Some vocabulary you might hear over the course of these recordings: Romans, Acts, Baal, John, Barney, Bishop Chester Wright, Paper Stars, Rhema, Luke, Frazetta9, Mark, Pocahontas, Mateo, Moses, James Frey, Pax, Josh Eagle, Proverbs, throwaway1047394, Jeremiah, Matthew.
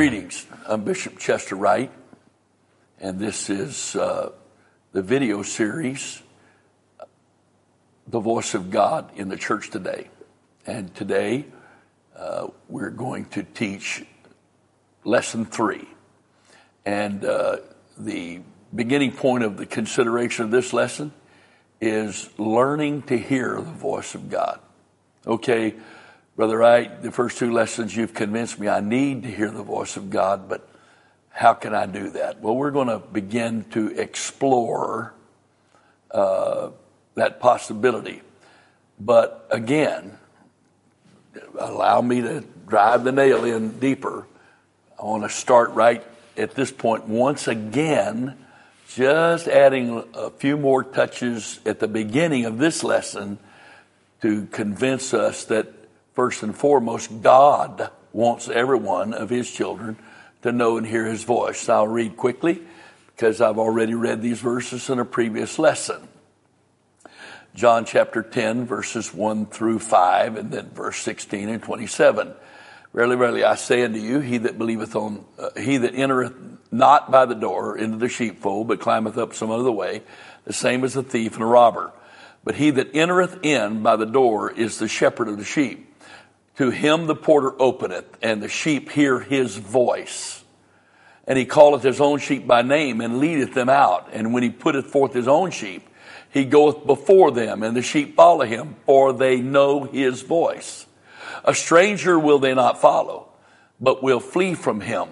Greetings, I'm Bishop Chester Wright, and this is the video series, The Voice of God in the Church Today. And today we're going to teach Lesson 3. And the beginning point of the consideration of this lesson is learning to hear the voice of God. Okay, Brother Wright, the first two lessons you've convinced me I need to hear the voice of God, but how can I do that? Well, we're going to begin to explore that possibility. But again, allow me to drive the nail in deeper. I want to start right at this point once again, just adding a few more touches at the beginning of this lesson to convince us that first and foremost, God wants every one of his children to know and hear his voice. I'll read quickly because I've already read these verses in a previous lesson. John chapter 10, verses 1 through 5, and then verse 16 and 27. Verily, verily, I say unto you, he that entereth not by the door into the sheepfold, but climbeth up some other way, the same as a thief and a robber. But he that entereth in by the door is the shepherd of the sheep. To him the porter openeth, and the sheep hear his voice. And he calleth his own sheep by name, and leadeth them out. And when he putteth forth his own sheep, he goeth before them, and the sheep follow him, for they know his voice. A stranger will they not follow, but will flee from him,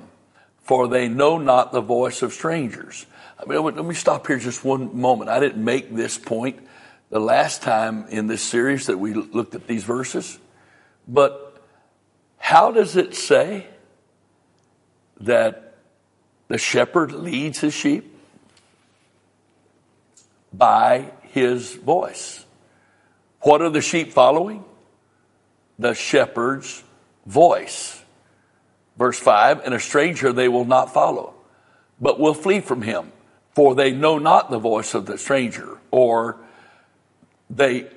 for they know not the voice of strangers. I mean, let me stop here just one moment. I didn't make this point the last time in this series that we looked at these verses, but how does it say that the shepherd leads his sheep? By his voice. What are the sheep following? The shepherd's voice. Verse 5, and a stranger they will not follow, but will flee from him, for they know not the voice of the stranger, or they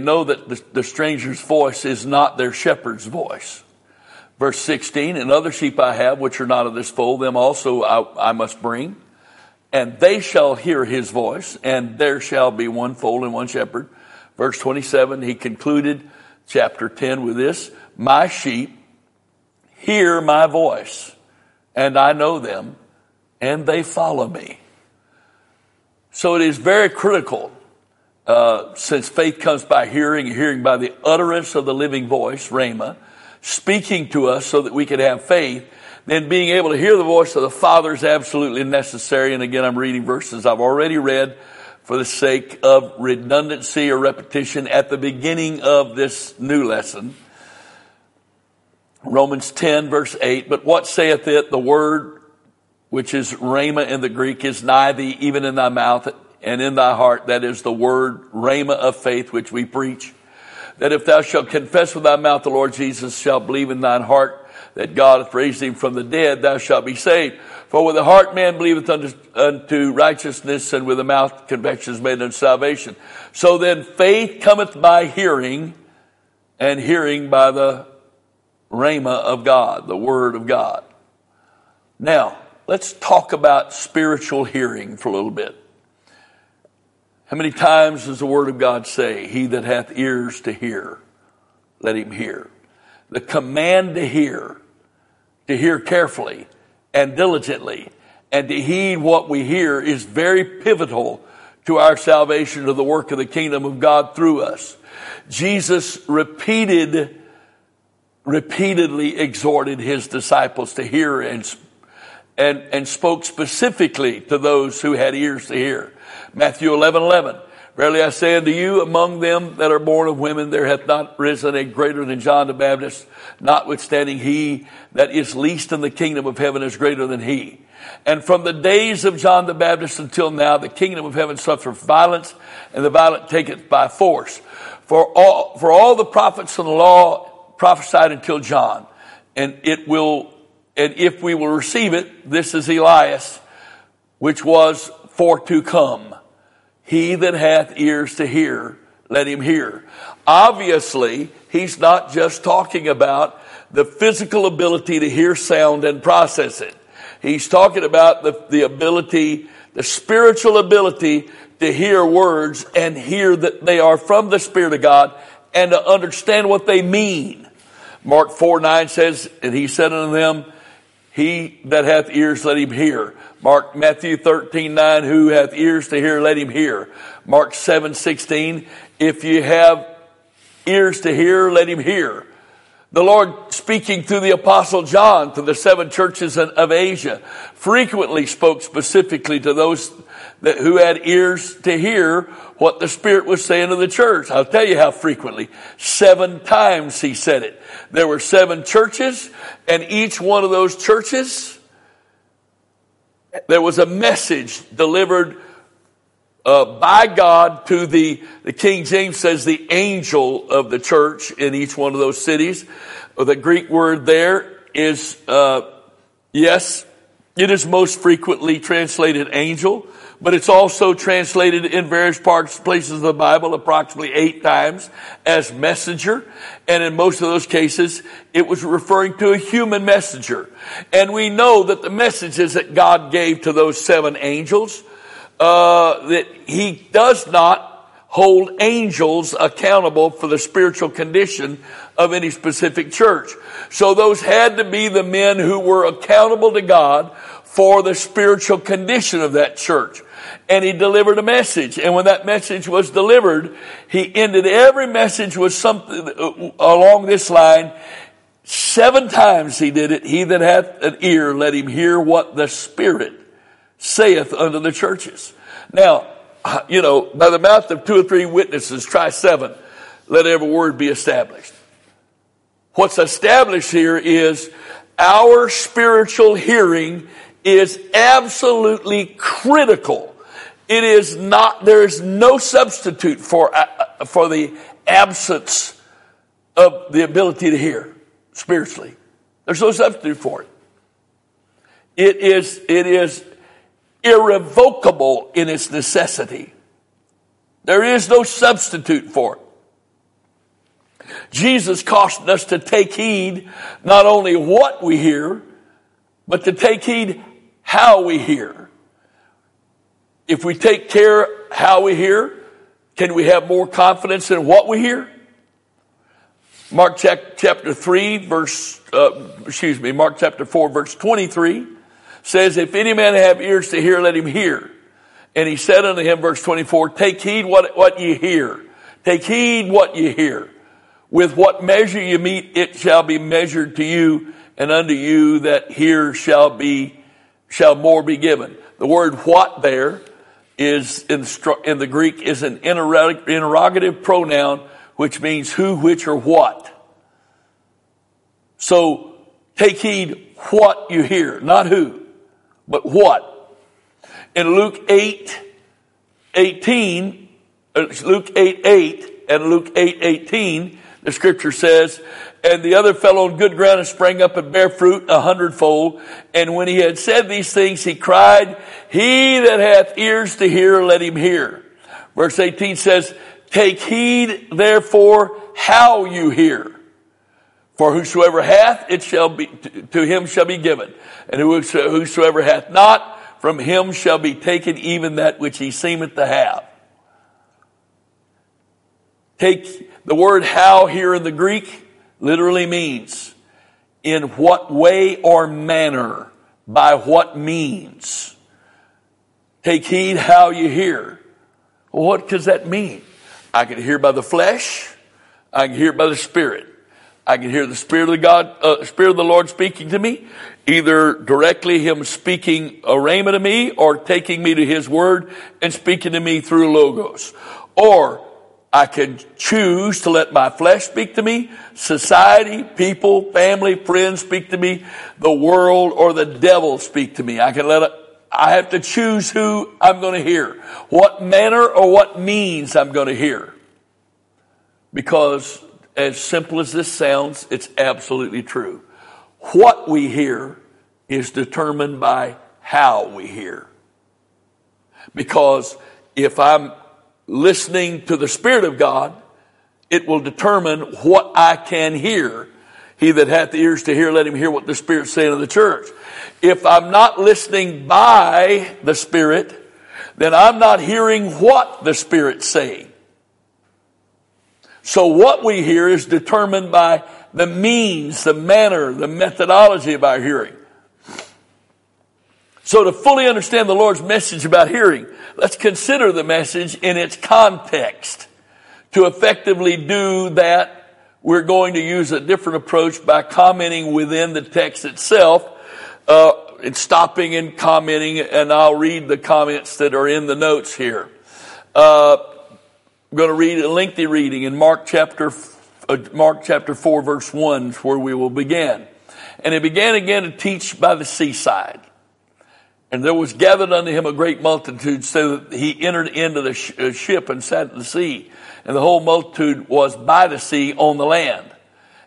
know that the stranger's voice is not their shepherd's voice. Verse 16, and other sheep I have, which are not of this fold, them also I must bring, and they shall hear his voice, and there shall be one fold and one shepherd. Verse 27, he concluded chapter 10 with this, my sheep hear my voice, and I know them, and they follow me. So it is very critical, since faith comes by hearing, hearing by the utterance of the living voice, Rhema, speaking to us so that we can have faith, then being able to hear the voice of the Father is absolutely necessary. And again, I'm reading verses I've already read for the sake of redundancy or repetition at the beginning of this new lesson. Romans 10, verse 8, but what saith it? The word, which is Rhema in the Greek, is nigh thee, even in thy mouth and in thy heart. That is the word Rhema of faith, which we preach. That if thou shalt confess with thy mouth the Lord Jesus, shalt believe in thine heart that God hath raised him from the dead, thou shalt be saved. For with the heart man believeth unto righteousness, and with the mouth confession is made unto salvation. So then faith cometh by hearing, and hearing by the Rhema of God, the word of God. Now, let's talk about spiritual hearing for a little bit. How many times does the word of God say, he that hath ears to hear, let him hear? The command to hear carefully and diligently, and to heed what we hear is very pivotal to our salvation, to the work of the kingdom of God through us. Jesus repeatedly exhorted his disciples to hear and spoke specifically to those who had ears to hear. Matthew 11:11. Verily I say unto you, among them that are born of women, there hath not risen a greater than John the Baptist, notwithstanding he that is least in the kingdom of heaven is greater than he. And from the days of John the Baptist until now, the kingdom of heaven suffereth violence, and the violent take it by force. For all the prophets and the law prophesied until John, and if we will receive it, this is Elias, which was for to come. He that hath ears to hear, Let him hear. Obviously, he's not just talking about the physical ability to hear sound and process it. He's talking about the ability, the spiritual ability to hear words and hear that they are from the Spirit of God and to understand what they mean. Mark 4:9 says, and he said unto them, he that hath ears, let him hear. Matthew 13:9, who hath ears to hear, let him hear. Mark 7:16, if you have ears to hear, let him hear. The Lord, speaking through the Apostle John to the seven churches of Asia, frequently spoke specifically to those who had ears to hear what the Spirit was saying to the church. I'll tell you how frequently. 7 times he said it. There were 7 churches, and each one of those churches, there was a message delivered by God to the King James says the angel of the church in each one of those cities. The Greek word there is, yes, it is most frequently translated angel, but it's also translated in various places of the Bible approximately 8 times as messenger. And in most of those cases, it was referring to a human messenger. And we know that the messages that God gave to those 7 angels, that he does not hold angels accountable for the spiritual condition of any specific church. So those had to be the men who were accountable to God for the spiritual condition of that church. And he delivered a message. And when that message was delivered, he ended every message with something along this line. 7 times he did it. He that hath an ear, let him hear what the Spirit saith unto the churches. Now, you know, by the mouth of 2 or 3 witnesses, try 7. Let every word be established. What's established here is our spiritual hearing is absolutely critical. It is not, there is no substitute for the absence of the ability to hear spiritually. There's no substitute for it. It is irrevocable in its necessity. There is no substitute for it. Jesus cautioned us to take heed not only what we hear, but to take heed how we hear. If we take care how we hear, can we have more confidence in what we hear? Mark chapter 3, Mark chapter 4, verse 23 says, if any man have ears to hear, let him hear. And he said unto him, verse 24, take heed what you hear. Take heed what you hear. With what measure you meet, it shall be measured to you, and unto you that hear shall more be given. The word what there is in the Greek is an interrogative pronoun, which means who, which, or what. So take heed what you hear, not who, but what. In Luke 8:8 and Luke 8:18, the scripture says, and the other fell on good ground and sprang up and bare fruit 100-fold. And when he had said these things, he cried, he that hath ears to hear, let him hear. Verse 18 says, take heed therefore how you hear. For whosoever hath, it shall be, to him shall be given. And whosoever hath not, from him shall be taken even that which he seemeth to have. Take the word how here in the Greek. Literally means in what way or manner, by what means. Take heed how you hear. Well, what does that mean? I can hear by the flesh. I can hear by the Spirit. I can hear the Spirit of God, Spirit of the Lord speaking to me, either directly Him speaking a rhema to me, or taking me to His Word and speaking to me through logos, or I can choose to let my flesh speak to me, society, people, family, friends speak to me, the world, or the devil speak to me. I have to choose who I'm going to hear, what manner or what means I'm going to hear. Because as simple as this sounds, it's absolutely true. What we hear is determined by how we hear. Because if I'm listening to the Spirit of God, it will determine what I can hear. He that hath ears to hear, let him hear what the Spirit's saying to the church. If I'm not listening by the Spirit, then I'm not hearing what the Spirit's saying. So what we hear is determined by the means, the manner, the methodology of our hearing. So to fully understand the Lord's message about hearing, let's consider the message in its context. To effectively do that, we're going to use a different approach by commenting within the text itself, and stopping and commenting, and I'll read the comments that are in the notes here. I'm going to read a lengthy reading in Mark chapter 4, verse 1 is where we will begin. And he began again to teach by the seaside. And there was gathered unto him a great multitude, so that he entered into the ship and sat at the sea. And the whole multitude was by the sea on the land.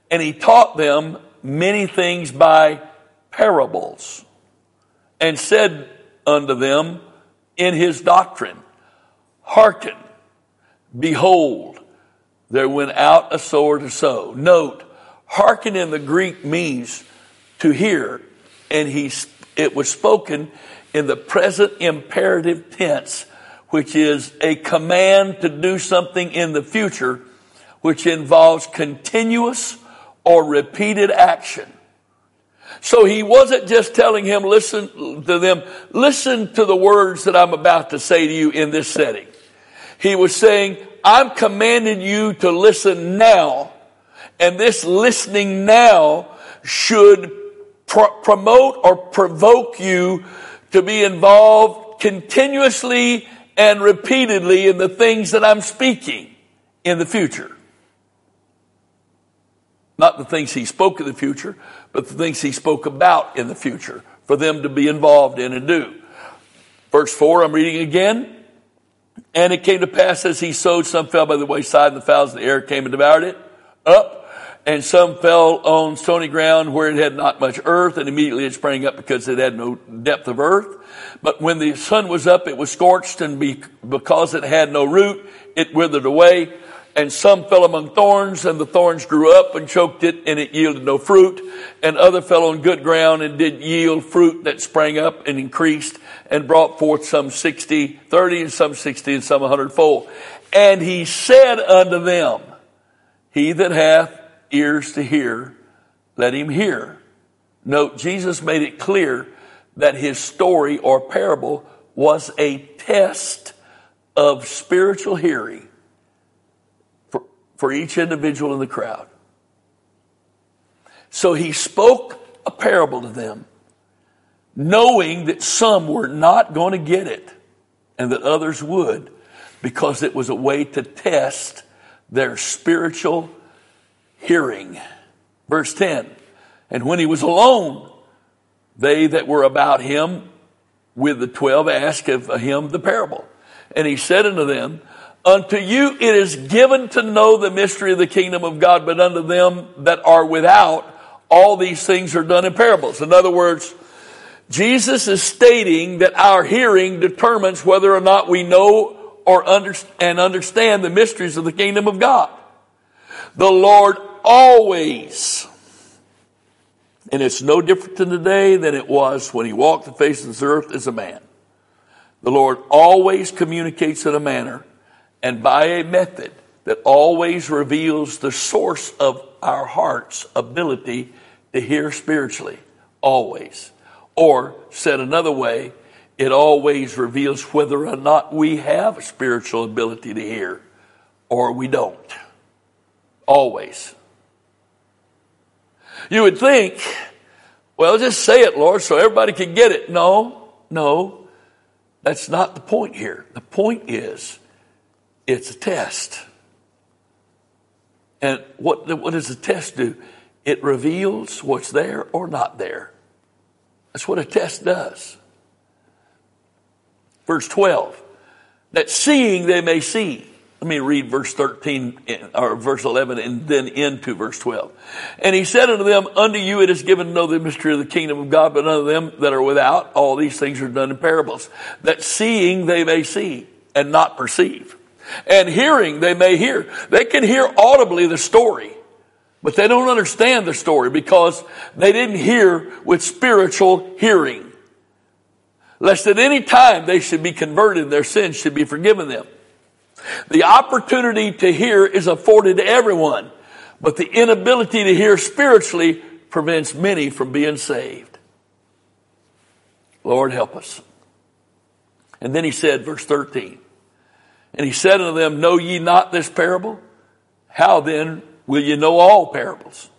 And he taught them many things by parables, and said unto them in his doctrine, Hearken, behold, there went out a sower to sow. Note, hearken in the Greek means to hear, and it was spoken in the present imperative tense, which is a command to do something in the future, which involves continuous or repeated action. So he wasn't just telling him, listen to the words that I'm about to say to you in this setting. He was saying, I'm commanding you to listen now, and this listening now should promote or provoke you to be involved continuously and repeatedly in the things that I'm speaking in the future. Not the things he spoke in the future, but the things he spoke about in the future for them to be involved in and do. Verse 4, I'm reading again. And it came to pass as he sowed, some fell by the wayside, and the fowls of the air came and devoured it up. And some fell on stony ground where it had not much earth, and immediately it sprang up because it had no depth of earth. But when the sun was up, it was scorched, and because it had no root, it withered away. And some fell among thorns, and the thorns grew up and choked it, and it yielded no fruit. And other fell on good ground and did yield fruit that sprang up and increased and brought forth some 30, and some 60, and some 100-fold. And he said unto them, He that hath ears to hear, let him hear. Note, Jesus made it clear that his story or parable was a test of spiritual hearing for each individual in the crowd. So he spoke a parable to them, knowing that some were not going to get it and that others would, because it was a way to test their spiritual hearing. Verse 10, and when he was alone, they that were about him with the 12 asked of him the parable. And he said unto them, Unto you it is given to know the mystery of the kingdom of God, but unto them that are without, all these things are done in parables. In other words, Jesus is stating that our hearing determines whether or not we know or understand the mysteries of the kingdom of God. The Lord always, and it's no different today than it was when he walked the face of this earth as a man. The Lord always communicates in a manner and by a method that always reveals the source of our heart's ability to hear spiritually, always. Or, said another way, it always reveals whether or not we have a spiritual ability to hear, or we don't. Always. You would think, well, just say it, Lord, so everybody can get it. No, that's not the point here. The point is, it's a test. And what does the test do? It reveals what's there or not there. That's what a test does. Verse 12, that seeing they may see. Let me read verse 13 or verse 11 and then into verse 12. And he said unto them, Unto you it is given to know the mystery of the kingdom of God, but unto them that are without, all these things are done in parables, that seeing they may see and not perceive. and hearing they may hear. They can hear audibly the story, but they don't understand the story because they didn't hear with spiritual hearing. Lest at any time they should be converted, their sins should be forgiven them. The opportunity to hear is afforded to everyone, but the inability to hear spiritually prevents many from being saved. Lord, help us. And then he said, verse 13, and he said unto them, know ye not this parable? How then will ye know all parables?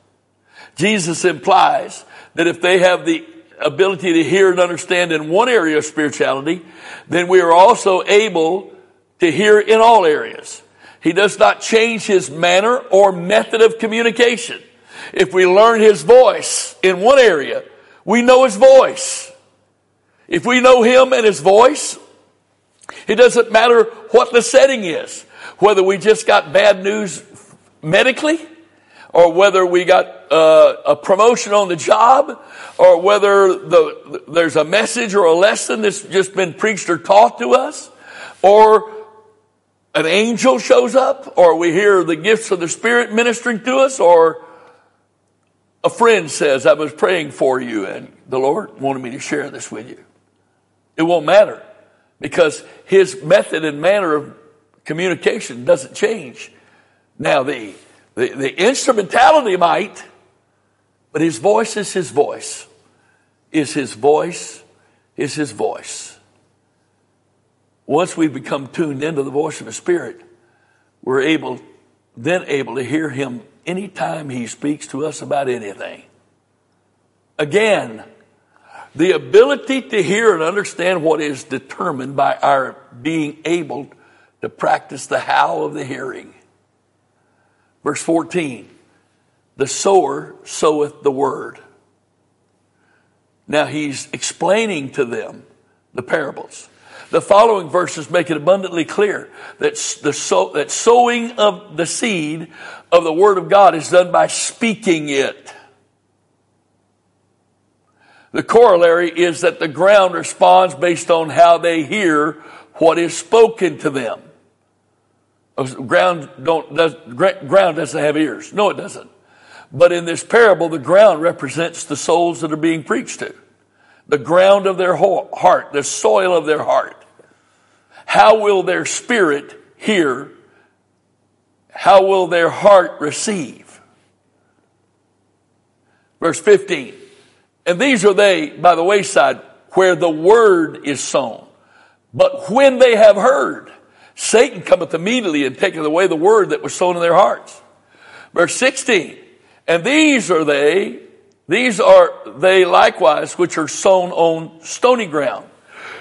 Jesus implies that if they have the ability to hear and understand in one area of spirituality, then we are also able to hear in all areas. He does not change his manner or method of communication. If we learn his voice in one area, we know his voice. If we know him and his voice, it doesn't matter what the setting is, whether we just got bad news medically, or whether we got a promotion on the job, or whether there's a message or a lesson that's just been preached or taught to us, or an angel shows up, or we hear the gifts of the Spirit ministering to us, or a friend says, I was praying for you, and the Lord wanted me to share this with you. It won't matter, because his method and manner of communication doesn't change. Now, the instrumentality might, but his voice is his voice. Is his voice, is his voice. Once we become tuned into the voice of the Spirit, we're able to hear him anytime he speaks to us about anything. Again, the ability to hear and understand what is determined by our being able to practice the how of the hearing. Verse 14, the sower soweth the word. Now he's explaining to them the parables. The following verses make it abundantly clear that that sowing of the seed of the word of God is done by speaking it. The corollary is that the ground responds based on how they hear what is spoken to them. Ground doesn't have ears. No, it doesn't. But in this parable, the ground represents the souls that are being preached to. The ground of their heart, the soil of their heart. How will their spirit hear? How will their heart receive? Verse 15. And these are they by the wayside where the word is sown. But when they have heard, Satan cometh immediately and taketh away the word that was sown in their hearts. Verse 16. And these are they likewise which are sown on stony ground,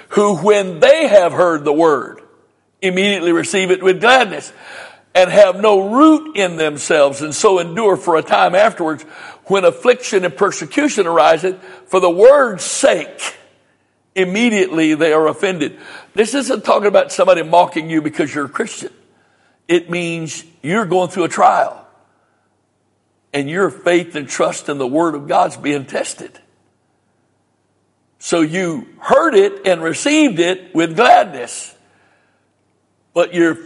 who when they have heard the word, immediately receive it with gladness, and have no root in themselves, and so endure for a time afterwards, when affliction and persecution ariseth, for the word's sake, immediately they are offended. This isn't talking about somebody mocking you because you're a Christian. It means you're going through a trial, and your faith and trust in the word of God's being tested. So you heard it and received it with gladness, but you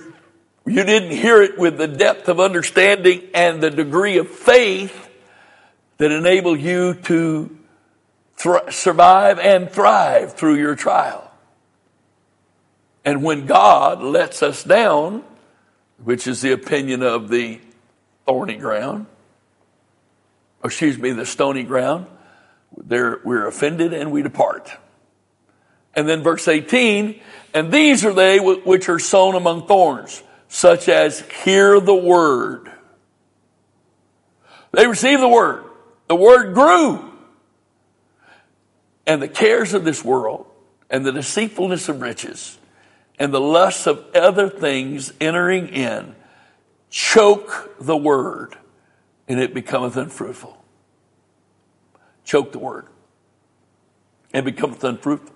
didn't hear it with the depth of understanding and the degree of faith that enable you to survive and thrive through your trial. And when God lets us down, which is the opinion of the stony ground, there we're offended and we depart. And then verse 18, and these are they which are sown among thorns, such as hear the word. They receive the word. The word grew. And the cares of this world and the deceitfulness of riches and the lusts of other things entering in choke the word, and it becometh unfruitful. Choke the word and becometh unfruitful.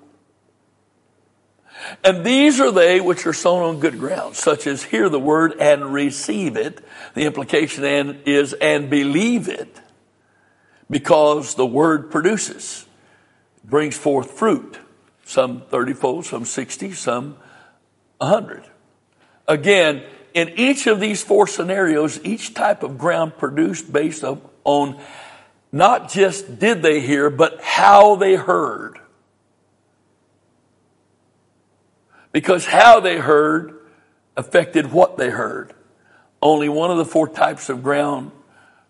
And these are they which are sown on good ground, such as hear the word and receive it. The implication is and believe it, because the word produces, brings forth fruit, some 30-fold, some 60, some 100. Again, in each of these four scenarios, each type of ground produced based on not just did they hear, but how they heard. Because how they heard affected what they heard. Only one of the four types of ground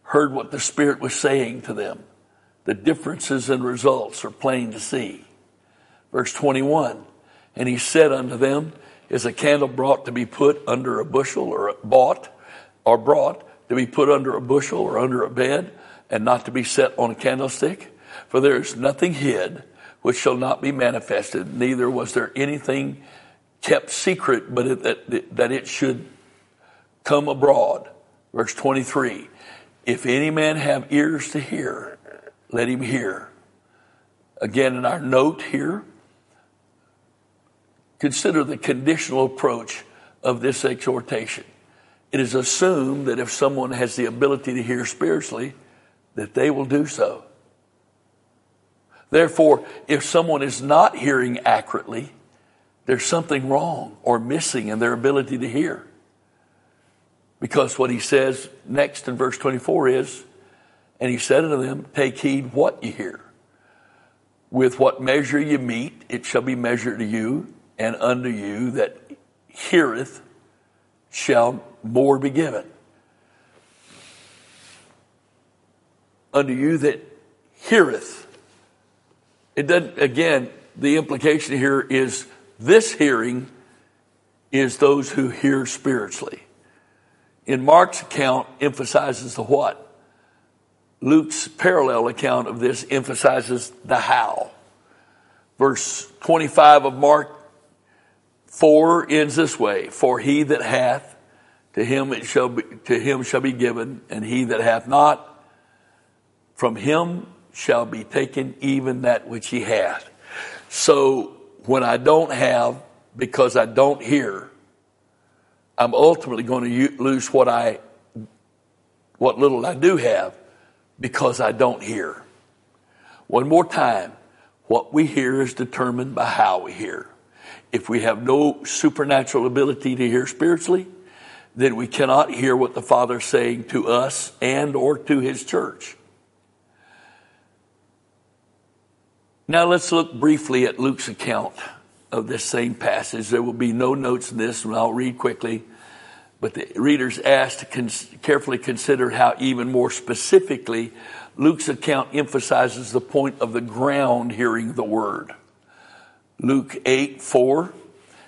heard what the Spirit was saying to them. The differences in results are plain to see. Verse 21, and he said unto them, is a candle brought to be put under a bushel or bought or brought to be put under a bushel or under a bed and not to be set on a candlestick? For there is nothing hid which shall not be manifested, neither was there anything kept secret but that it should come abroad. Verse 23, if any man have ears to hear, let him hear. Again, in our note here, consider the conditional approach of this exhortation. It is assumed that if someone has the ability to hear spiritually, that they will do so. Therefore, if someone is not hearing accurately, there's something wrong or missing in their ability to hear. Because what he says next in verse 24 is, and he said unto them, take heed what you hear. With what measure you meet, it shall be measured to you, and unto you that heareth shall more be given. Unto you that heareth. It doesn't, again, the implication here is this hearing is those who hear spiritually. In Mark's account, emphasizes the what. Luke's parallel account of this emphasizes the how. Verse 25 of Mark 4 ends this way: for he that hath, to him shall be given, and he that hath not, from him shall be taken even that which he hath. So when I don't have, because I don't hear, I'm ultimately going to lose what little I do have, because I don't hear. One more time, what we hear is determined by how we hear. If we have no supernatural ability to hear spiritually, then we cannot hear what the Father is saying to us and or to his church. Now let's look briefly at Luke's account of this same passage. There will be no notes in this, and I'll read quickly. But the reader's asked to carefully consider how even more specifically Luke's account emphasizes the point of the ground hearing the word. Luke 8:4,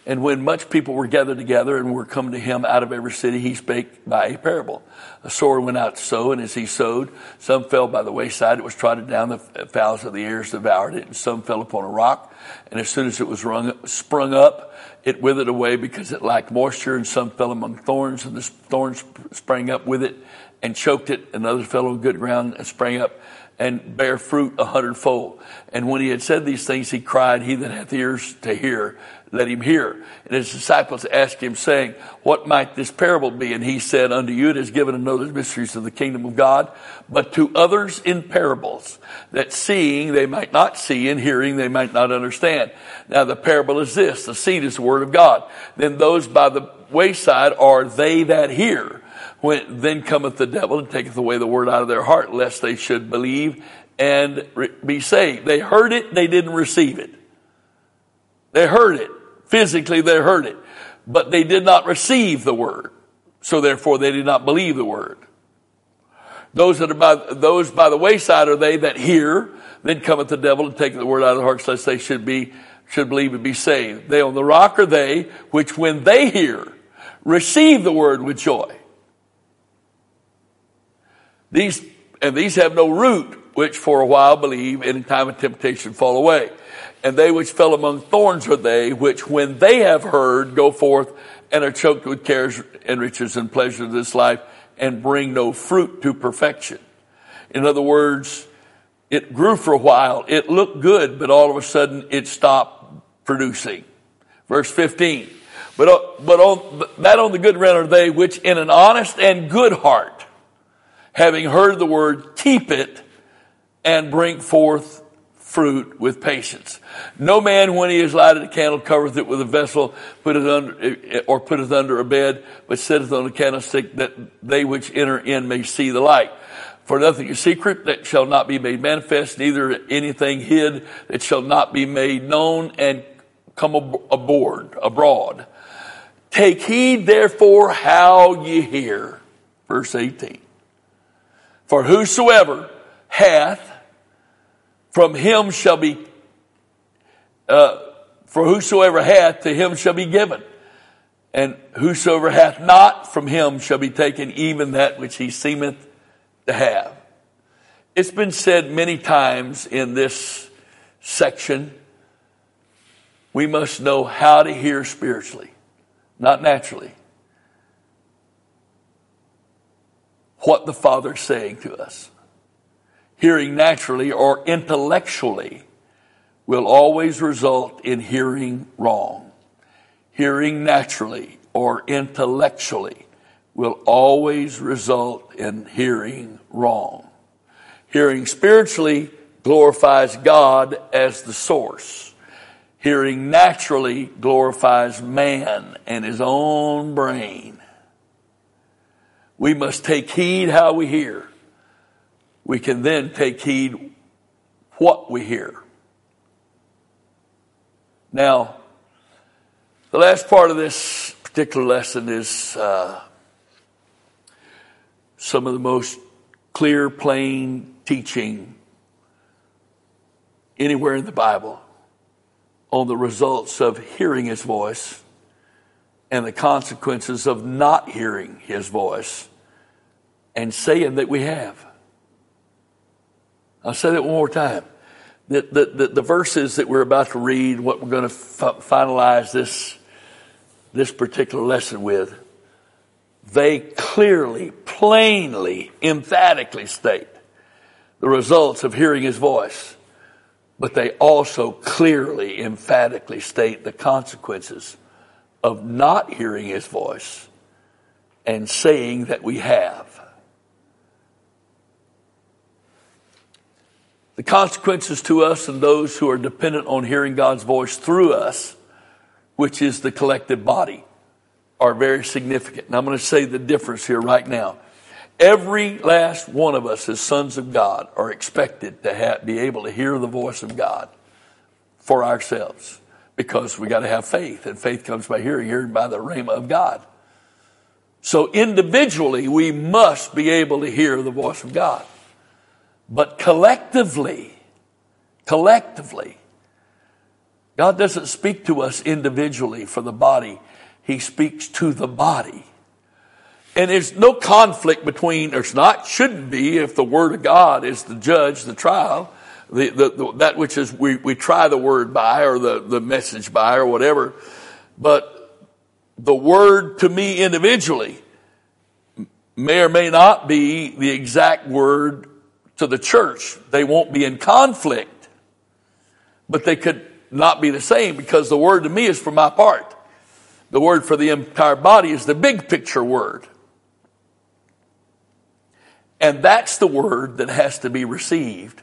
and when much people were gathered together and were come to him out of every city, he spake by a parable. A sower went out to sow, and as he sowed, some fell by the wayside. It was trodden down, the fowls of the air devoured it, and some fell upon a rock. And as soon as it was sprung up, it withered away because it lacked moisture. And some fell among thorns, and the thorns sprang up with it and choked it. Another fell on good ground and sprang up and bear fruit 100-fold. And when he had said these things, he cried, he that hath ears to hear, let him hear. And his disciples asked him, saying, what might this parable be? And he said, unto you it is given to know the mysteries of the kingdom of God, but to others in parables, that seeing they might not see, and hearing they might not understand. Now the parable is this: the seed is the word of God. Then those by the wayside are they that hear. Then cometh the devil and taketh away the word out of their heart, lest they should believe and be saved. They heard it, they didn't receive it. They heard it. Physically, they heard it. But they did not receive the word. So therefore, they did not believe the word. Those by the wayside are they that hear. Then cometh the devil and taketh the word out of their hearts, lest they should believe and be saved. They on the rock are they, which when they hear, receive the word with joy. These have no root, which for a while believe, and in time of temptation fall away. And they which fell among thorns are they, which when they have heard, go forth and are choked with cares and riches and pleasures of this life, and bring no fruit to perfection. In other words, it grew for a while, it looked good, but all of a sudden it stopped producing. Verse 15. But on the good ground are they which in an honest and good heart, having heard the word, keep it and bring forth fruit with patience. No man, when he has lighted a candle, covereth it with a vessel, putteth under a bed, but setteth on a candlestick, that they which enter in may see the light. For nothing is secret that shall not be made manifest, neither anything hid that shall not be made known and come abroad. Take heed, therefore, how ye hear. Verse 18. For whosoever hath, from him shall be, for whosoever hath, to him shall be given. And whosoever hath not, from him shall be taken even that which he seemeth to have. It's been said many times in this section, we must know how to hear spiritually, not naturally, what the Father is saying to us. Hearing naturally or intellectually will always result in hearing wrong. Hearing naturally or intellectually will always result in hearing wrong. Hearing spiritually glorifies God as the source. Hearing naturally glorifies man and his own brain. We must take heed how we hear. We can then take heed what we hear. Now, the last part of this particular lesson is some of the most clear, plain teaching anywhere in the Bible on the results of hearing His voice and the consequences of not hearing His voice and saying that we have. I'll say that one more time. The verses that we're about to read, what we're going to finalize this particular lesson with, they clearly, plainly, emphatically state the results of hearing His voice. But they also clearly, emphatically state the consequences of not hearing His voice and saying that we have. The consequences to us and those who are dependent on hearing God's voice through us, which is the collective body, are very significant. And I'm going to say the difference here right now. Every last one of us as sons of God are expected to be able to hear the voice of God for ourselves, because we got to have faith, and faith comes by hearing, hearing by the rhema of God. So individually, we must be able to hear the voice of God. But collectively, God doesn't speak to us individually for the body. He speaks to the body. And there's no conflict between, shouldn't be, if the Word of God is the judge, the trial, that which is we try the Word by, or the message by, or whatever. But the Word to me individually may or may not be the exact Word to the church. They won't be in conflict, but they could not be the same, because the word to me is for my part. The word for the entire body is the big picture word. And that's the word that has to be received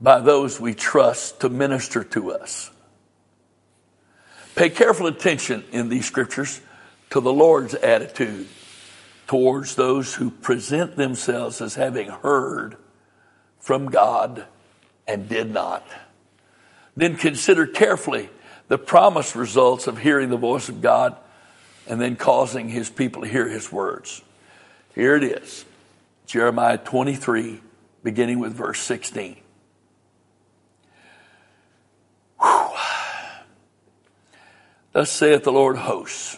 by those we trust to minister to us. Pay careful attention in these scriptures to the Lord's attitude towards those who present themselves as having heard from God and did not. Then consider carefully the promised results of hearing the voice of God and then causing His people to hear His words. Here it is, Jeremiah 23, beginning with verse 16. Thus saith the Lord of hosts,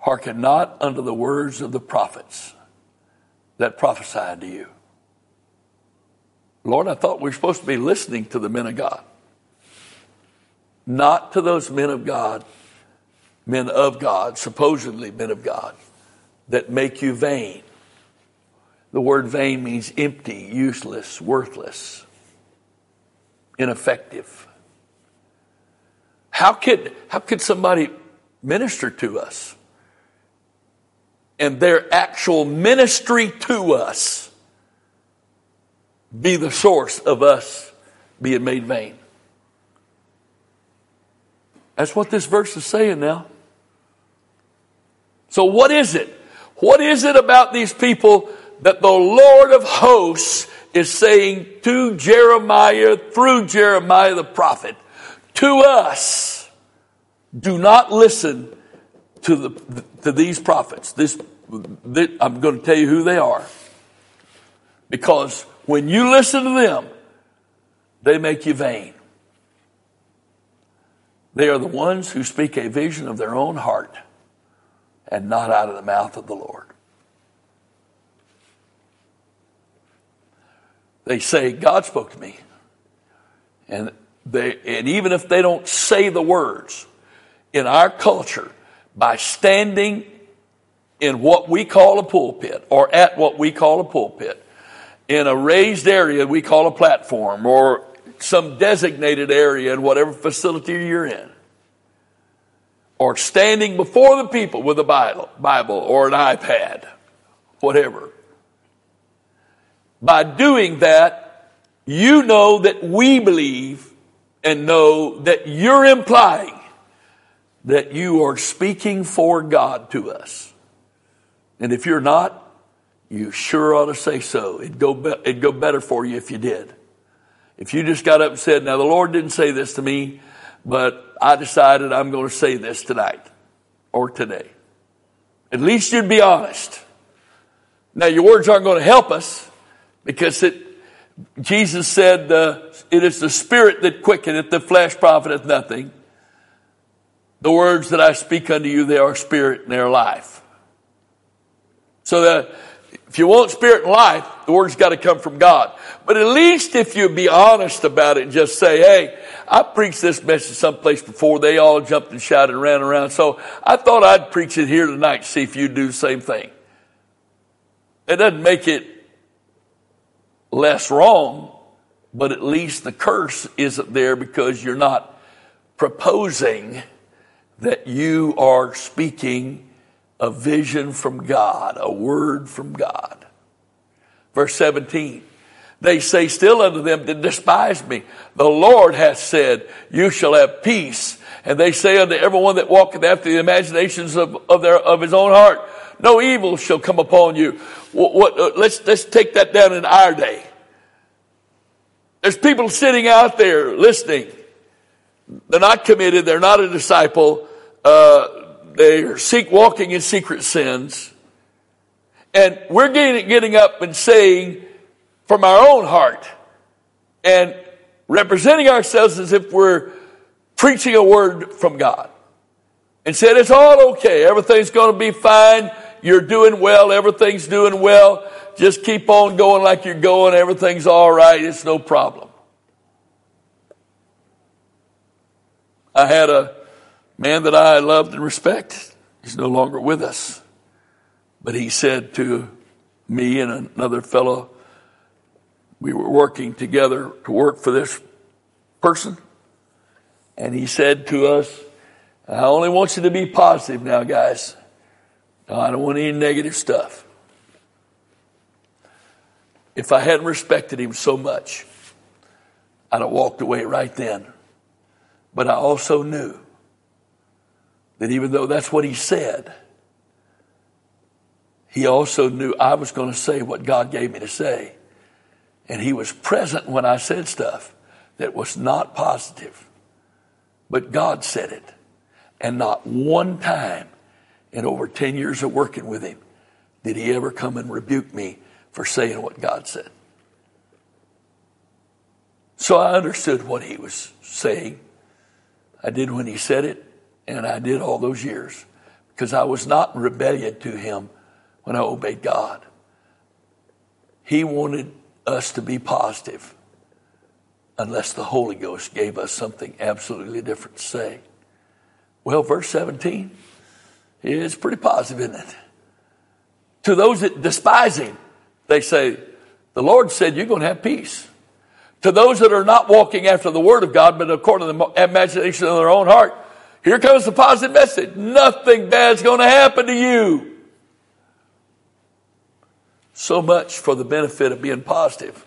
hearken not unto the words of the prophets that prophesied to you. Lord, I thought we were supposed to be listening to the men of God, not to those men of God, supposedly men of God, that make you vain. The word vain means empty, useless, worthless, ineffective. How could somebody minister to us, and their actual ministry to us be the source of us being made vain. That's what this verse is saying now. So what is it? What is it about these people that the Lord of hosts is saying to Jeremiah, through Jeremiah the prophet, to us? Do not listen to these prophets. I'm going to tell you who they are. Because when you listen to them, they make you vain. They are the ones who speak a vision of their own heart and not out of the mouth of the Lord. They say, God spoke to me. And even if they don't say the words, in our culture, by standing in what we call a pulpit, or at what we call a pulpit, in a raised area we call a platform, or some designated area in whatever facility you're in, or standing before the people with a Bible or an iPad, whatever. By doing that, you know that we believe and know that you're implying that you are speaking for God to us. And if you're not, you sure ought to say so. It'd go better for you if you did. If you just got up and said, now the Lord didn't say this to me, but I decided I'm going to say this tonight or today. At least you'd be honest. Now your words aren't going to help us, because Jesus said, it is the spirit that quickeneth, the flesh profiteth nothing. The words that I speak unto you, they are spirit and they are life. So that if you want spirit and life, the word's got to come from God. But at least if you be honest about it and just say, hey, I preached this message someplace before. They all jumped and shouted and ran around. So I thought I'd preach it here tonight to see if you do the same thing. It doesn't make it less wrong, but at least the curse isn't there, because you're not proposing that you are speaking a vision from God, a word from God. Verse 17, they say still unto them that despise me, the Lord hath said, you shall have peace. And they say unto everyone that walketh after the imaginations of his own heart, no evil shall come upon you. Let's take that down in our day. There's people sitting out there listening. They're not committed. They're not a disciple. They seek walking in secret sins. And we're getting up and saying from our own heart and representing ourselves as if we're preaching a word from God. And said, it's all okay. Everything's going to be fine. You're doing well. Everything's doing well. Just keep on going like you're going. Everything's all right. It's no problem. I had a man that I loved and respect. He's no longer with us. But he said to me and another fellow, we were working together to work for this person. And he said to us, I only want you to be positive now, guys. I don't want any negative stuff. If I hadn't respected him so much, I'd have walked away right then. But I also knew that even though that's what he said, he also knew I was going to say what God gave me to say. And he was present when I said stuff that was not positive. But God said it. And not one time in over 10 years of working with him did he ever come and rebuke me for saying what God said. So I understood what he was saying. I did when he said it, and I did all those years, because I was not in rebellion to him when I obeyed God. He wanted us to be positive unless the Holy Ghost gave us something absolutely different to say. Well, verse 17 is pretty positive, isn't it? To those that despise him, they say, the Lord said, you're going to have peace. To those that are not walking after the word of God, but according to the imagination of their own heart, here comes the positive message. Nothing bad's going to happen to you. So much for the benefit of being positive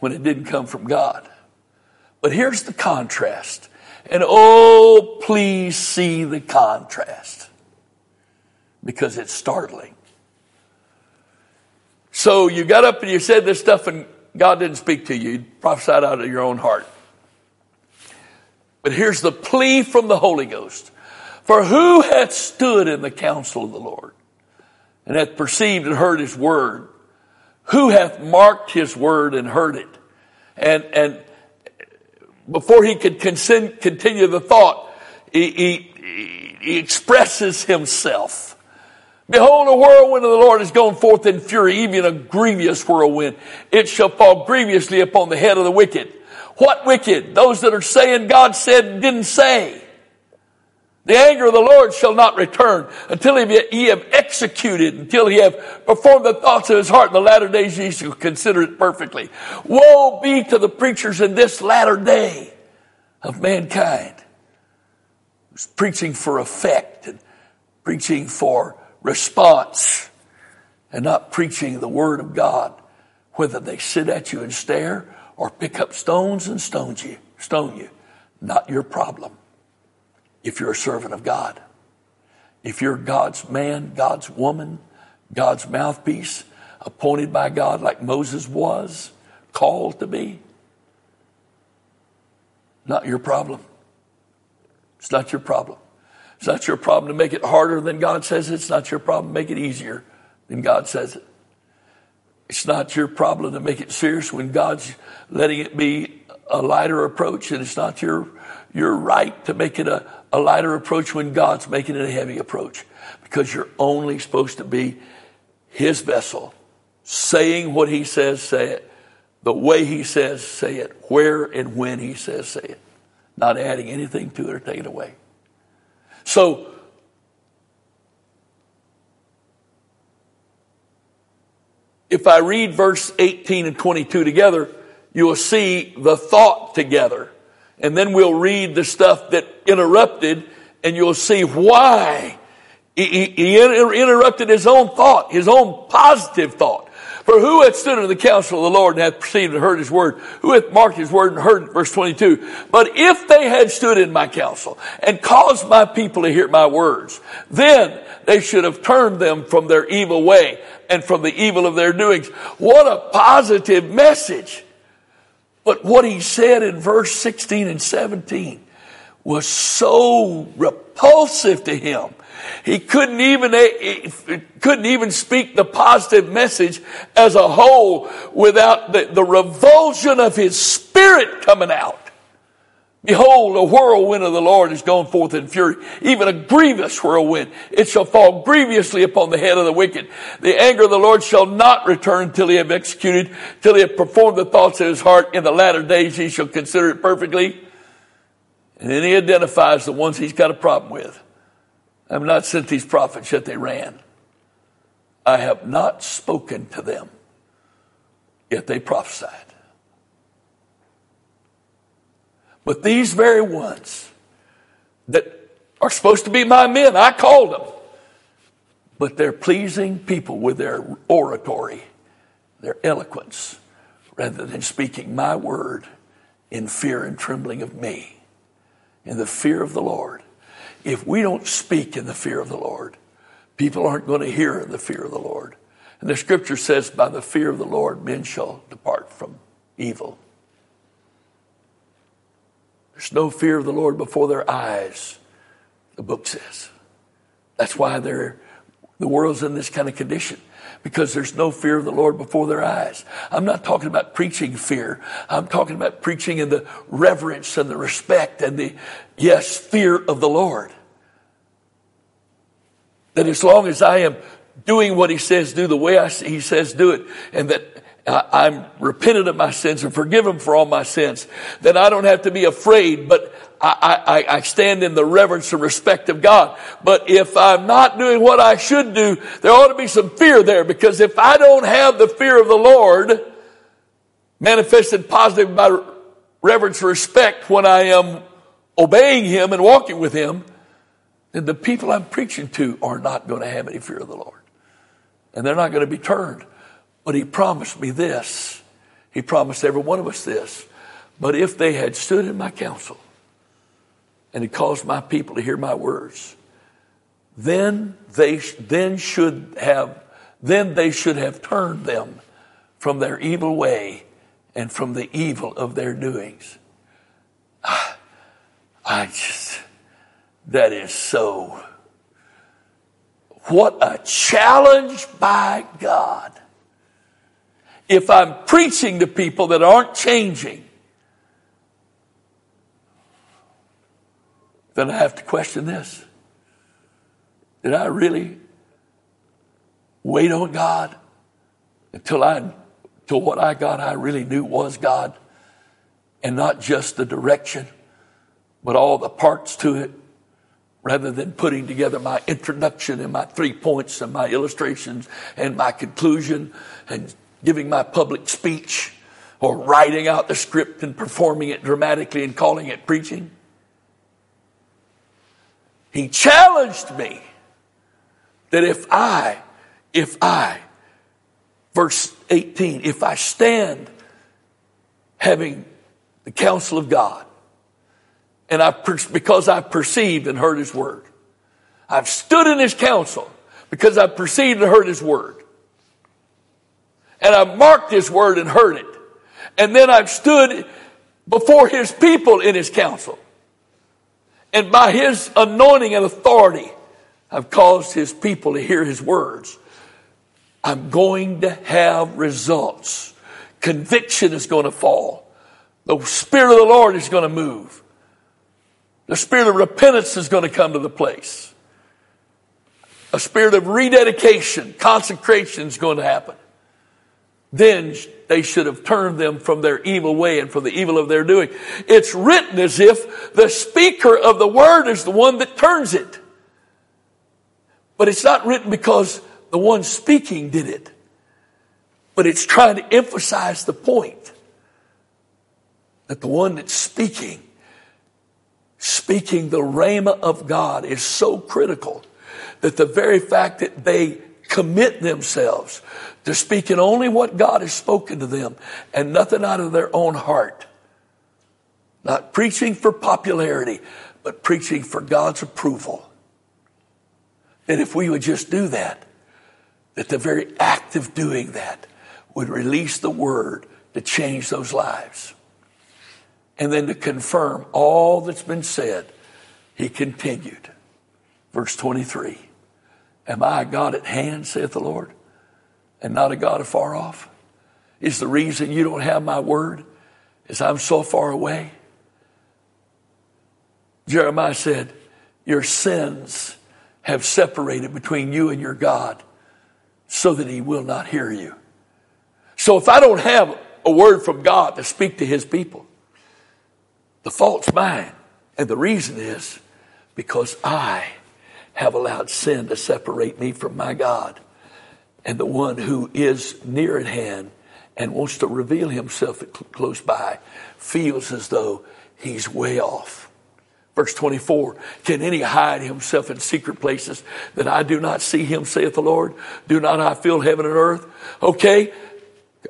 when it didn't come from God. But here's the contrast. And oh, please see the contrast, because it's startling. So you got up and you said this stuff and God didn't speak to you. You prophesied out of your own heart. But here's the plea from the Holy Ghost. For who hath stood in the counsel of the Lord, and hath perceived and heard his word? Who hath marked his word and heard it? And before he could continue the thought, he expresses himself. Behold, a whirlwind of the Lord is gone forth in fury, even a grievous whirlwind. It shall fall grievously upon the head of the wicked. What wicked? Those that are saying God said and didn't say. The anger of the Lord shall not return until he have executed, until he have performed the thoughts of his heart. In the latter days he shall consider it perfectly. Woe be to the preachers in this latter day of mankind, who's preaching for effect and preaching for response and not preaching the word of God, whether they sit at you and stare or pick up stones and stone you. Not your problem. If you're a servant of God, if you're God's man, God's woman, God's mouthpiece, appointed by God like Moses was called to be, not your problem. It's not your problem. It's not your problem to make it harder than God says it. It's not your problem to make it easier than God says it. It's not your problem to make it serious when God's letting it be a lighter approach, and it's not your right to make it a lighter approach when God's making it a heavy approach, because you're only supposed to be his vessel, saying what he says, say it, the way he says, say it, where and when he says, say it, not adding anything to it or taking it away. So, if I read verse 18 and 22 together, you will see the thought together. And then we'll read the stuff that interrupted, and you'll see why he interrupted his own thought, his own positive thought. For who hath stood in the counsel of the Lord and hath perceived and heard his word? Who hath marked his word and heard it? Verse 22. But if they had stood in my counsel and caused my people to hear my words, then they should have turned them from their evil way and from the evil of their doings. What a positive message. But what he said in verse 16 and 17 was so repulsive to him. He couldn't even speak the positive message as a whole without the revulsion of his spirit coming out. Behold, a whirlwind of the Lord is gone forth in fury, even a grievous whirlwind. It shall fall grievously upon the head of the wicked. The anger of the Lord shall not return till he have executed, till he have performed the thoughts of his heart. In the latter days he shall consider it perfectly. And then he identifies the ones he's got a problem with. I have not sent these prophets, yet they ran. I have not spoken to them, yet they prophesied. But these very ones that are supposed to be my men, I called them. But they're pleasing people with their oratory, their eloquence, rather than speaking my word in fear and trembling of me, in the fear of the Lord. If we don't speak in the fear of the Lord, people aren't going to hear in the fear of the Lord. And the scripture says, by the fear of the Lord, men shall depart from evil. There's no fear of the Lord before their eyes, the book says. That's why the world's in this kind of condition, because there's no fear of the Lord before their eyes. I'm not talking about preaching fear. I'm talking about preaching in the reverence and the respect and the fear of the Lord. That as long as I am doing what he says do, the way he says do it, and that I'm repented of my sins and forgiven for all my sins, then I don't have to be afraid, but I stand in the reverence and respect of God. But if I'm not doing what I should do, there ought to be some fear there, because if I don't have the fear of the Lord manifested positively by reverence and respect when I am obeying him and walking with him, then the people I'm preaching to are not going to have any fear of the Lord. And they're not going to be turned. But he promised me this. He promised every one of us this. But if they had stood in my counsel and had caused my people to hear my words, then they should have turned them from their evil way and from the evil of their doings. That is so. What a challenge by God. If I'm preaching to people that aren't changing, then I have to question this. Did I really wait on God until what I got I really knew was God, and not just the direction, but all the parts to it, rather than putting together my introduction and my 3 points and my illustrations and my conclusion and giving my public speech or writing out the script and performing it dramatically and calling it preaching. He challenged me that if I, verse 18, if I stand having the counsel of God, and because I perceived and heard his word, I've stood in his counsel because I perceived and heard his word, and I've marked his word and heard it, and then I've stood before his people in his counsel, and by his anointing and authority, I've caused his people to hear his words. I'm going to have results. Conviction is going to fall. The Spirit of the Lord is going to move. The spirit of repentance is going to come to the place. A spirit of rededication, consecration is going to happen. Then they should have turned them from their evil way and from the evil of their doing. It's written as if the speaker of the word is the one that turns it. But it's not written because the one speaking did it. But it's trying to emphasize the point that the one that's speaking the rhema of God is so critical that the very fact that they commit themselves to speaking only what God has spoken to them and nothing out of their own heart. Not preaching for popularity, but preaching for God's approval. And if we would just do that the very act of doing that would release the word to change those lives. And then to confirm all that's been said, he continued. Verse 23, am I a God at hand, saith the Lord, and not a God afar off? Is the reason you don't have my word is I'm so far away? Jeremiah said, your sins have separated between you and your God so that he will not hear you. So if I don't have a word from God to speak to his people, the fault's mine, and the reason is because I have allowed sin to separate me from my God and the one who is near at hand and wants to reveal himself close by feels as though he's way off. Verse 24, can any hide himself in secret places that I do not see him, saith the Lord? Do not I fill heaven and earth? Okay,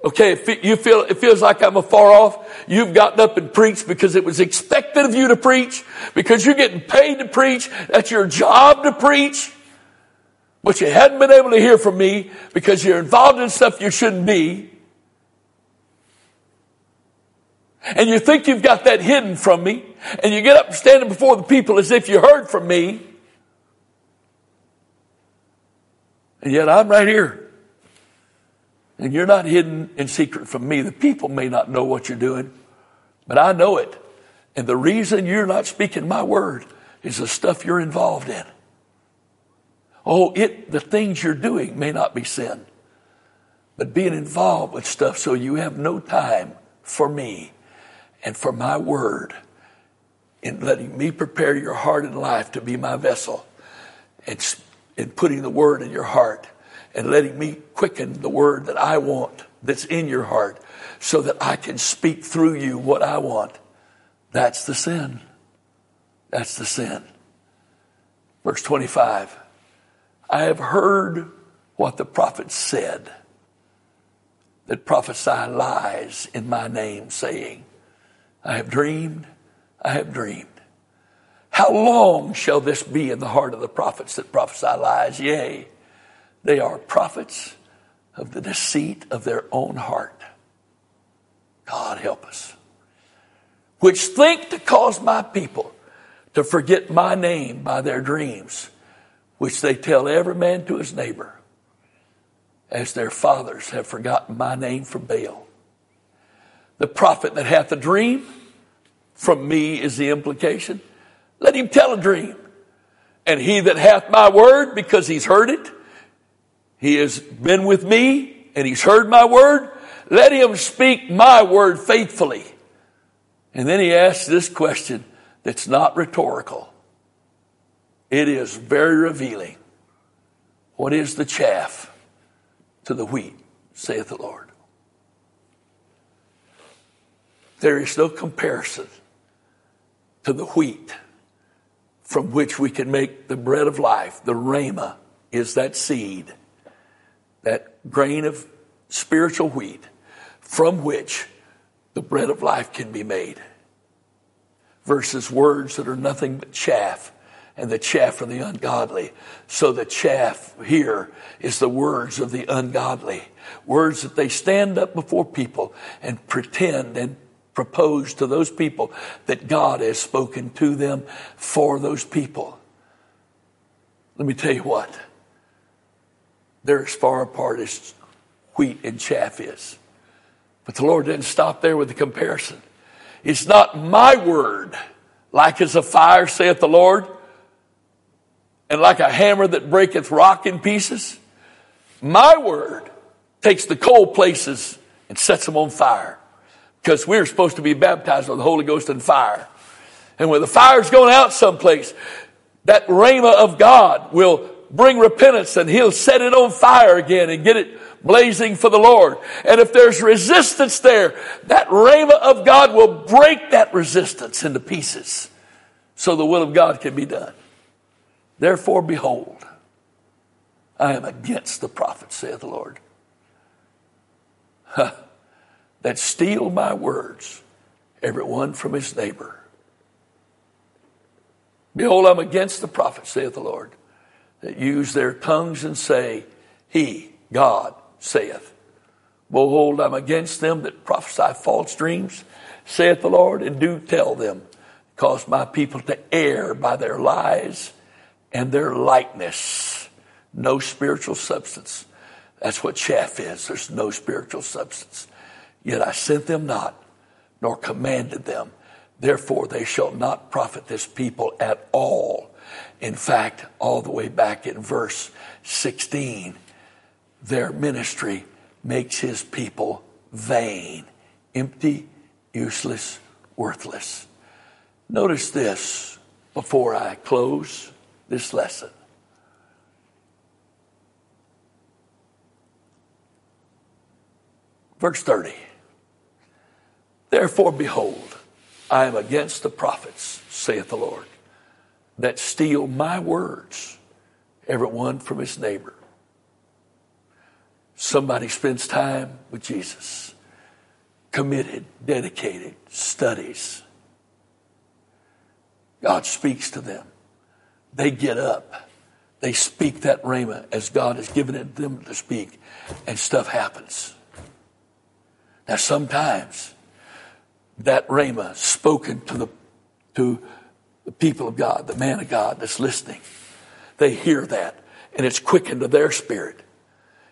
it feels like I'm afar off. You've gotten up and preached because it was expected of you to preach, because you're getting paid to preach. That's your job to preach. But you hadn't been able to hear from me because you're involved in stuff you shouldn't be. And you think you've got that hidden from me. And you get up standing before the people as if you heard from me. And yet I'm right here. And you're not hidden in secret from me. The people may not know what you're doing, but I know it. And the reason you're not speaking my word is the stuff you're involved in. The things you're doing may not be sin, but being involved with stuff so you have no time for me and for my word in letting me prepare your heart and life to be my vessel and putting the word in your heart. And letting me quicken the word that I want that's in your heart so that I can speak through you what I want. That's the sin. That's the sin. Verse 25. I have heard what the prophets said that prophesy lies in my name saying, I have dreamed. How long shall this be in the heart of the prophets that prophesy lies? Yea, they are prophets of the deceit of their own heart. God help us. Which think to cause my people to forget my name by their dreams, which they tell every man to his neighbor, as their fathers have forgotten my name from Baal. The prophet that hath a dream, from me is the implication. Let him tell a dream. And he that hath my word, because he's heard it, he has been with me, and he's heard my word, let him speak my word faithfully. And then he asks this question that's not rhetorical. It is very revealing. What is the chaff to the wheat, saith the Lord? There is no comparison to the wheat from which we can make the bread of life. The rhema is that seed, that grain of spiritual wheat from which the bread of life can be made. Versus words that are nothing but chaff, and the chaff are the ungodly. So the chaff here is the words of the ungodly. Words that they stand up before people and pretend and propose to those people that God has spoken to them for those people. Let me tell you what. They're as far apart as wheat and chaff is. But the Lord didn't stop there with the comparison. It's not my word, like as a fire, saith the Lord, and like a hammer that breaketh rock in pieces. My word takes the cold places and sets them on fire. Because we're supposed to be baptized with the Holy Ghost and fire. And when the fire's going out someplace, that rhema of God will bring repentance, and he'll set it on fire again and get it blazing for the Lord. And if there's resistance there, that rhema of God will break that resistance into pieces so the will of God can be done. Therefore, behold, I am against the prophets, saith the Lord, that steal my words, every one from his neighbor. Behold, I'm against the prophets, saith the Lord, that use their tongues and say, he, God, saith. Behold, I'm against them that prophesy false dreams, saith the Lord, and do tell them, cause my people to err by their lies and their likeness. No spiritual substance. That's what chaff is. There's no spiritual substance. Yet I sent them not, nor commanded them. Therefore, they shall not profit this people at all. In fact, all the way back in verse 16, their ministry makes his people vain, empty, useless, worthless. Notice this before I close this lesson. Verse 30. Therefore, behold, I am against the prophets, saith the Lord, that steal my words, every one from his neighbor. Somebody spends time with Jesus, committed, dedicated, studies. God speaks to them. They get up. They speak that rhema as God has given it them to speak, and stuff happens. Now, sometimes that rhema spoken to the people of God, the man of God that's listening, they hear that, and it's quickened to their spirit.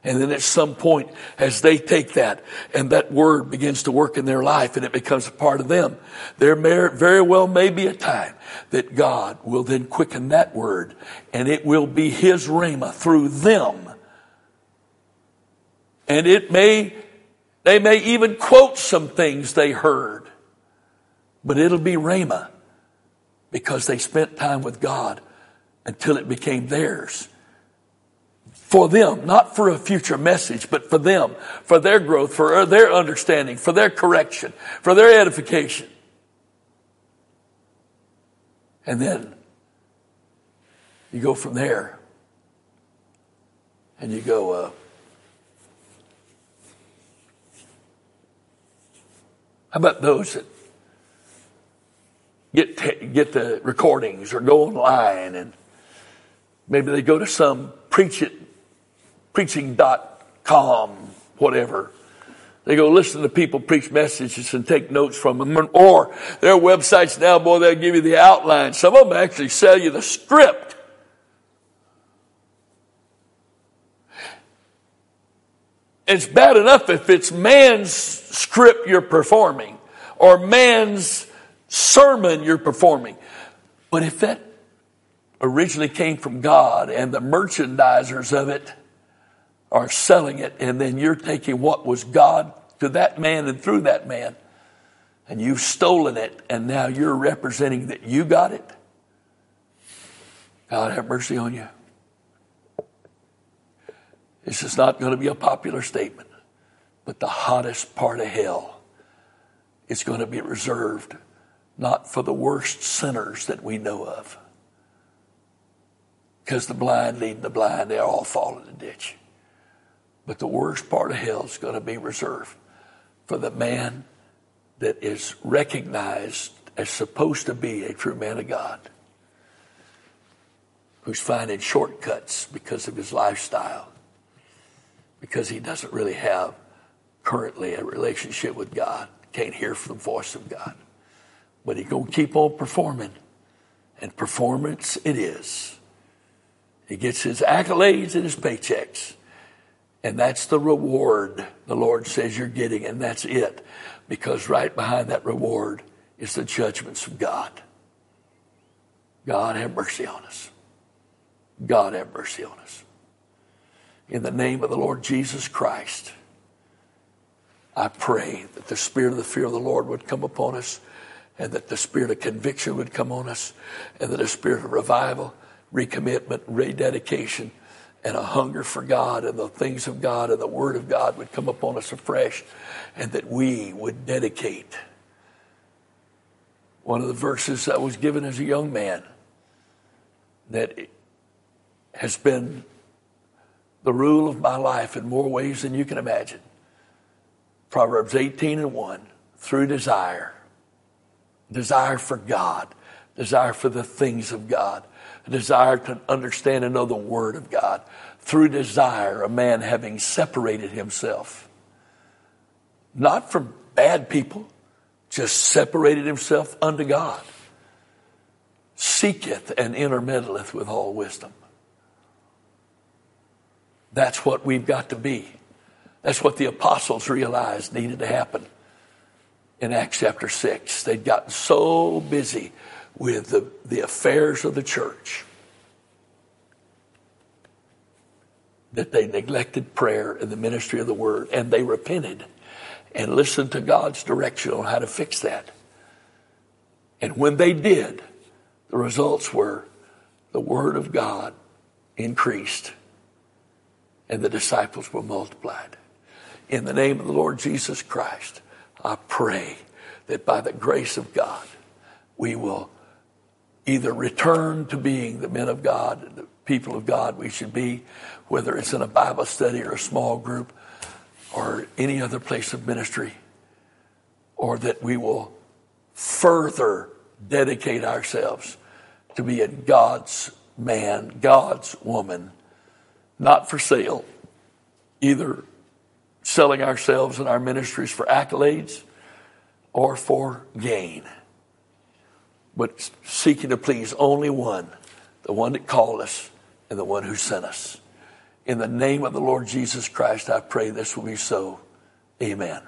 And then at some point, as they take that, and that word begins to work in their life, and it becomes a part of them, there very well may be a time that God will then quicken that word, and it will be his rhema through them. And they may even quote some things they heard, but it'll be rhema because they spent time with God until it became theirs. For them, not for a future message, but for them, for their growth, for their understanding, for their correction, for their edification. And then you go from there and you go, how about those that get the recordings or go online, and maybe they go to some preaching.com, whatever. They go listen to people preach messages and take notes from them. Or their websites now, boy, they'll give you the outline. Some of them actually sell you the script. It's bad enough if it's man's script you're performing or man's sermon you're performing. But if that originally came from God and the merchandisers of it are selling it, and then you're taking what was God to that man and through that man, and you've stolen it, and now you're representing that you got it, God have mercy on you. This is not going to be a popular statement, but the hottest part of hell is going to be reserved not for the worst sinners that we know of. Because the blind leading the blind, they all fall in the ditch. But the worst part of hell is going to be reserved for the man that is recognized as supposed to be a true man of God, who's finding shortcuts because of his lifestyle, because he doesn't really have currently a relationship with God, can't hear from the voice of God. But he's going to keep on performing, and performance it is. He gets his accolades and his paychecks, and that's the reward the Lord says you're getting, and that's it, because right behind that reward is the judgments of God. God have mercy on us. God have mercy on us. In the name of the Lord Jesus Christ, I pray that the spirit of the fear of the Lord would come upon us, and that the spirit of conviction would come on us, and that a spirit of revival, recommitment, rededication, and a hunger for God and the things of God and the Word of God would come upon us afresh, and that we would dedicate. One of the verses I was given as a young man that has been the rule of my life in more ways than you can imagine. Proverbs 18:1, through desire. Desire for God. Desire for the things of God. A desire to understand and know the Word of God. Through desire, a man having separated himself, not from bad people, just separated himself unto God, seeketh and intermeddleth with all wisdom. That's what we've got to be. That's what the apostles realized needed to happen in Acts chapter 6. They'd gotten so busy with the affairs of the church that they neglected prayer and the ministry of the word, and they repented and listened to God's direction on how to fix that. And when they did, the results were the word of God increased and the disciples were multiplied. In the name of the Lord Jesus Christ, I pray that by the grace of God, we will either return to being the men of God and the people of God we should be, whether it's in a Bible study or a small group or any other place of ministry, or that we will further dedicate ourselves to being God's man, God's woman, not for sale, either selling ourselves and our ministries for accolades or for gain, but seeking to please only one, the one that called us and the one who sent us. In the name of the Lord Jesus Christ, I pray this will be so. Amen.